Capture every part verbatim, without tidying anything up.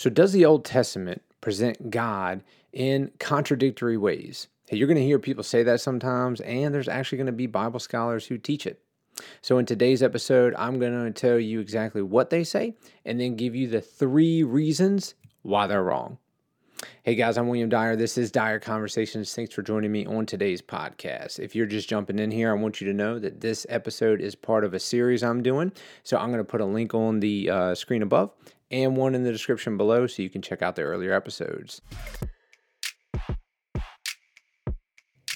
So does the Old Testament present God in contradictory ways? Hey, you're going to hear people say that sometimes, and there's actually going to be Bible scholars who teach it. So in today's episode, I'm going to tell you exactly what they say and then give you the three reasons why they're wrong. Hey guys, I'm William Dyer. This is Dyer Conversations. Thanks for joining me on today's podcast. If you're just jumping in here, I want you to know that this episode is part of a series I'm doing. So I'm going to put a link on the uh, screen above and one in the description below so you can check out the earlier episodes.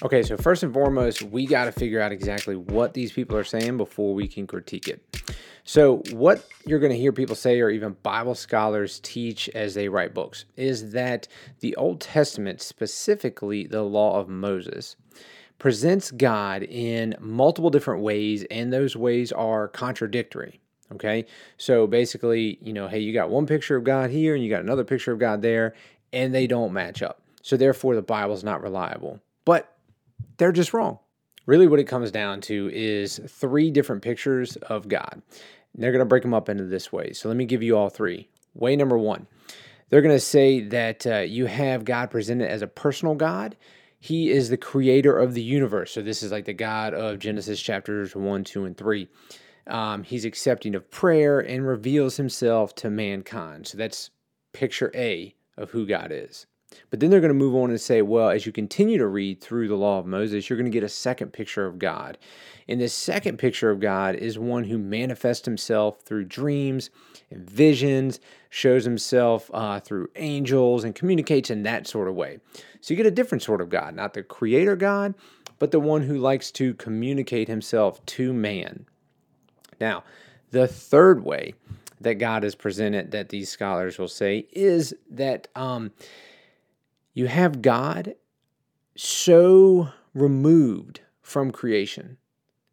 Okay, so first and foremost, we got to figure out exactly what these people are saying before we can critique it. So what you're going to hear people say, or even Bible scholars teach as they write books, is that the Old Testament, specifically the Law of Moses, presents God in multiple different ways, and those ways are contradictory. Okay, so basically, you know, hey, you got one picture of God here, and you got another picture of God there, and they don't match up. So therefore, the Bible's not reliable. But they're just wrong. Really what it comes down to is three different pictures of God. And they're going to break them up into this way. So let me give you all three. Way number one, they're going to say that uh, you have God presented as a personal God. He is the creator of the universe. So this is like the God of Genesis chapters one, two, and three. Um, he's accepting of prayer and reveals himself to mankind. So that's picture A of who God is. But then they're going to move on and say, well, as you continue to read through the Law of Moses, you're going to get a second picture of God. And this second picture of God is one who manifests himself through dreams and visions, shows himself uh, through angels, and communicates in that sort of way. So you get a different sort of God, not the creator God, but the one who likes to communicate himself to man. Now, the third way that God is presented, that these scholars will say, is that um, you have God so removed from creation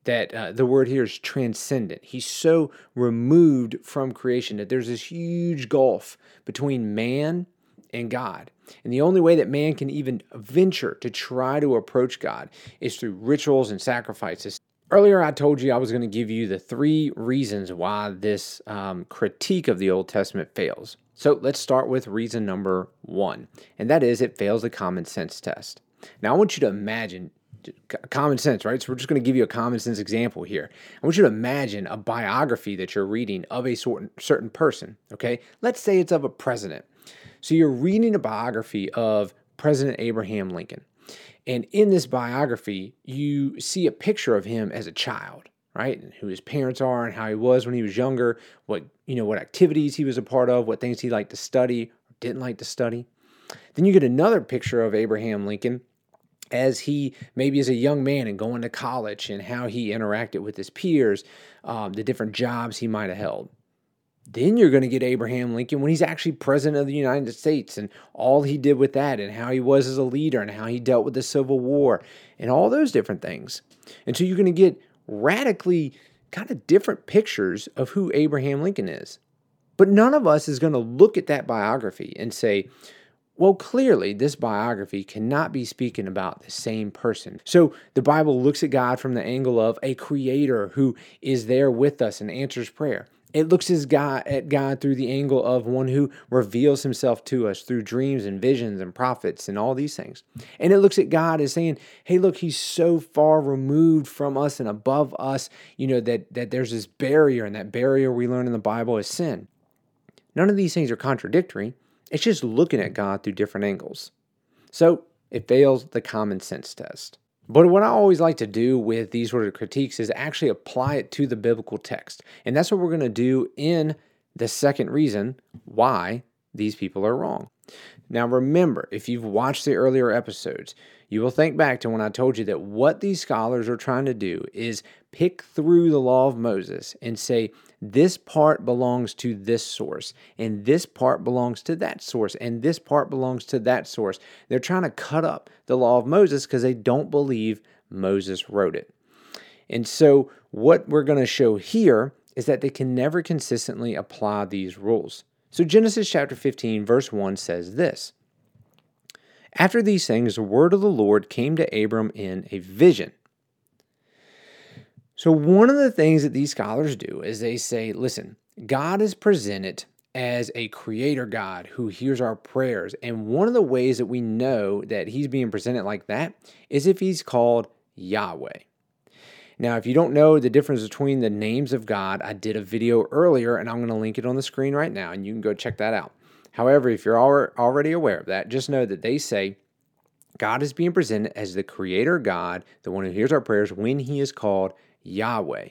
that uh, the word here is transcendent. He's so removed from creation that there's this huge gulf between man and God. And the only way that man can even venture to try to approach God is through rituals and sacrifices. Earlier, I told you I was going to give you the three reasons why this um, critique of the Old Testament fails. So let's start with reason number one, and that is it fails the common sense test. Now, I want you to imagine common sense, right? So we're just going to give you a common sense example here. I want you to imagine a biography that you're reading of a certain person, okay? Let's say it's of a president. So you're reading a biography of President Abraham Lincoln. And in this biography, you see a picture of him as a child, right? And who his parents are and how he was when he was younger, what, you know, what activities he was a part of, what things he liked to study or didn't like to study. Then you get another picture of Abraham Lincoln as he maybe is a young man and going to college and how he interacted with his peers, um, the different jobs he might have held. Then you're going to get Abraham Lincoln when he's actually president of the United States and all he did with that and how he was as a leader and how he dealt with the Civil War and all those different things. And so you're going to get radically kind of different pictures of who Abraham Lincoln is. But none of us is going to look at that biography and say, well, clearly this biography cannot be speaking about the same person. So the Bible looks at God from the angle of a creator who is there with us and answers prayer. It looks at God through the angle of one who reveals himself to us through dreams and visions and prophets and all these things. And it looks at God as saying, hey, look, he's so far removed from us and above us, you know, that, that there's this barrier, and that barrier we learn in the Bible is sin. None of these things are contradictory. It's just looking at God through different angles. So it fails the common sense test. But what I always like to do with these sort of critiques is actually apply it to the biblical text. And that's what we're going to do in the second reason why these people are wrong. Now remember, if you've watched the earlier episodes, you will think back to when I told you that what these scholars are trying to do is pick through the Law of Moses and say, this part belongs to this source, and this part belongs to that source, and this part belongs to that source. They're trying to cut up the Law of Moses because they don't believe Moses wrote it. And so what we're going to show here is that they can never consistently apply these rules. So Genesis chapter fifteen, verse one says this, "After these things, the word of the Lord came to Abram in a vision." So one of the things that these scholars do is they say, listen, God is presented as a creator God who hears our prayers. And one of the ways that we know that he's being presented like that is if he's called Yahweh. Now, if you don't know the difference between the names of God, I did a video earlier, and I'm going to link it on the screen right now, and you can go check that out. However, if you're already aware of that, just know that they say God is being presented as the creator God, the one who hears our prayers, when he is called Yahweh.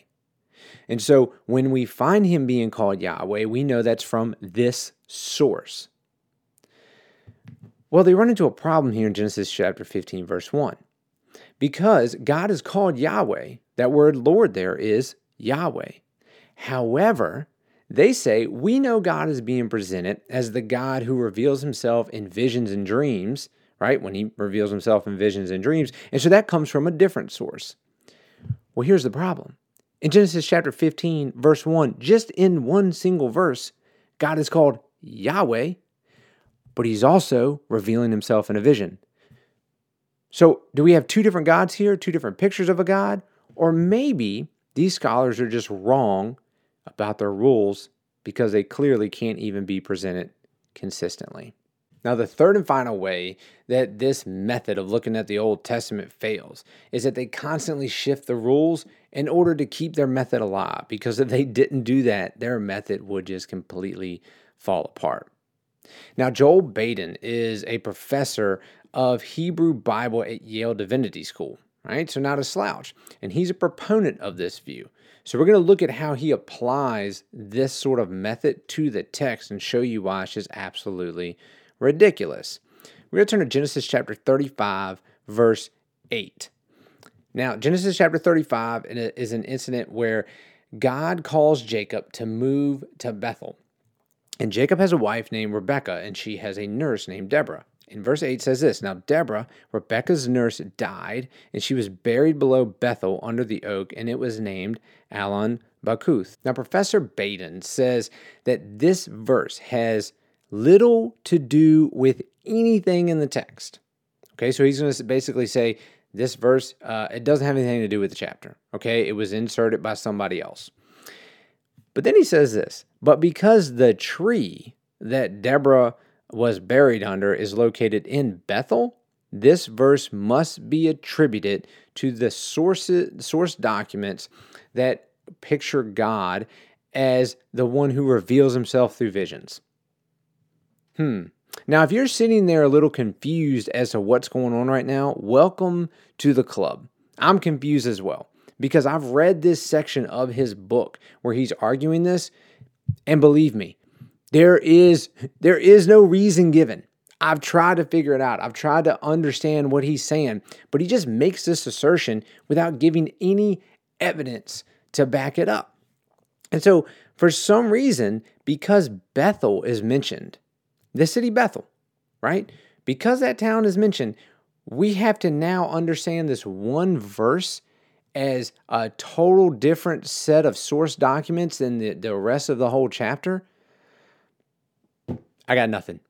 And so when we find him being called Yahweh, we know that's from this source. Well, they run into a problem here in Genesis chapter fifteen, verse one. Because God is called Yahweh, that word Lord there is Yahweh. However, they say we know God is being presented as the God who reveals himself in visions and dreams, right? When he reveals himself in visions and dreams. And so that comes from a different source. Well, here's the problem. In Genesis chapter fifteen, verse one, just in one single verse, God is called Yahweh, but he's also revealing himself in a vision. So do we have two different gods here, two different pictures of a God? Or maybe these scholars are just wrong about their rules because they clearly can't even be presented consistently. Now, the third and final way that this method of looking at the Old Testament fails is that they constantly shift the rules in order to keep their method alive, because if they didn't do that, their method would just completely fall apart. Now, Joel Baden is a professor of Hebrew Bible at Yale Divinity School, right? So not a slouch. And he's a proponent of this view. So we're going to look at how he applies this sort of method to the text and show you why it's just absolutely ridiculous. We're going to turn to Genesis chapter thirty-five, verse eight. Now, Genesis chapter thirty-five is an incident where God calls Jacob to move to Bethel. And Jacob has a wife named Rebekah, and she has a nurse named Deborah. And verse eight says this, "Now Deborah, Rebekah's nurse, died, and she was buried below Bethel under the oak, and it was named Alon Bakuth." Now, Professor Baden says that this verse has little to do with anything in the text. Okay, so he's going to basically say this verse, uh, it doesn't have anything to do with the chapter. Okay, it was inserted by somebody else. But then he says this, "But because the tree that Deborah was buried under is located in Bethel, this verse must be attributed to the sources, source documents that picture God as the one who reveals himself through visions." Hmm. Now, if you're sitting there a little confused as to what's going on right now, welcome to the club. I'm confused as well, because I've read this section of his book where he's arguing this, and believe me, there is there is no reason given. I've tried to figure it out. I've tried to understand what he's saying, but he just makes this assertion without giving any evidence to back it up. And so, for some reason, because Bethel is mentioned, the city Bethel, right? Because that town is mentioned, we have to now understand this one verse as a total different set of source documents than the, the rest of the whole chapter. I got nothing.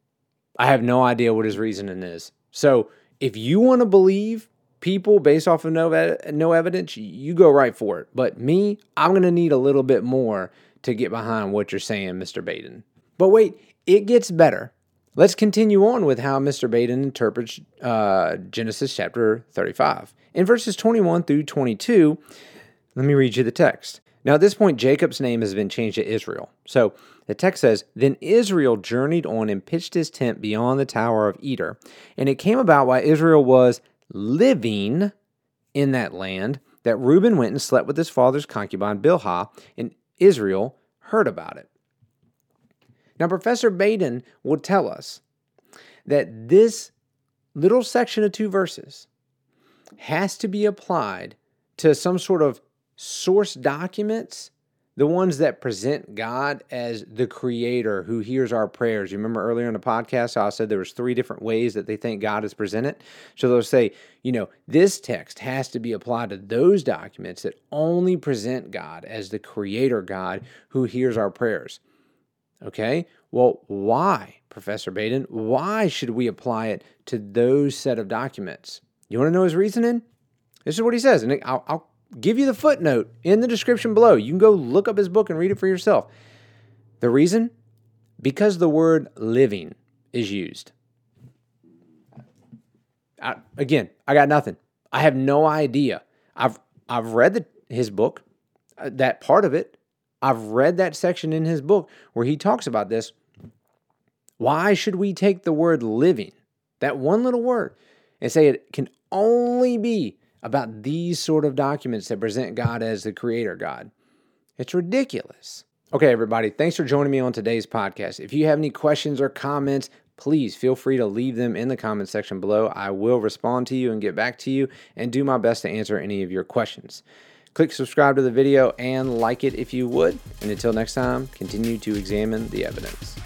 I have no idea what his reasoning is. So if you want to believe people based off of no, no evidence, you go right for it. But me, I'm going to need a little bit more to get behind what you're saying, Mister Baden. But wait, it gets better. Let's continue on with how Mister Baden interprets uh, Genesis chapter thirty-five. In verses twenty-one through twenty-two, let me read you the text. "Now at this point, Jacob's name has been changed to Israel. So the text says, "Then Israel journeyed on and pitched his tent beyond the tower of Eder. And it came about while Israel was living in that land that Reuben went and slept with his father's concubine Bilhah, and Israel heard about it." Now, Professor Baden will tell us that this little section of two verses has to be applied to some sort of source documents, the ones that present God as the creator who hears our prayers. You remember earlier in the podcast, I said there was three different ways that they think God is presented. So they'll say, you know, this text has to be applied to those documents that only present God as the creator God who hears our prayers. Okay, well, why, Professor Baden, why should we apply it to those set of documents? You want to know his reasoning? This is what he says, and I'll, I'll give you the footnote in the description below. You can go look up his book and read it for yourself. The reason? because the word living is used. I, again, I got nothing. I have no idea. I've I've read the, his book, uh, that part of it. I've read that section in his book where he talks about this. Why should we take the word living, that one little word, and say it can only be about these sort of documents that present God as the creator God? It's ridiculous. Okay, everybody, thanks for joining me on today's podcast. If you have any questions or comments, please feel free to leave them in the comment section below. I will respond to you and get back to you and do my best to answer any of your questions. Click subscribe to the video and like it if you would. And until next time, continue to examine the evidence.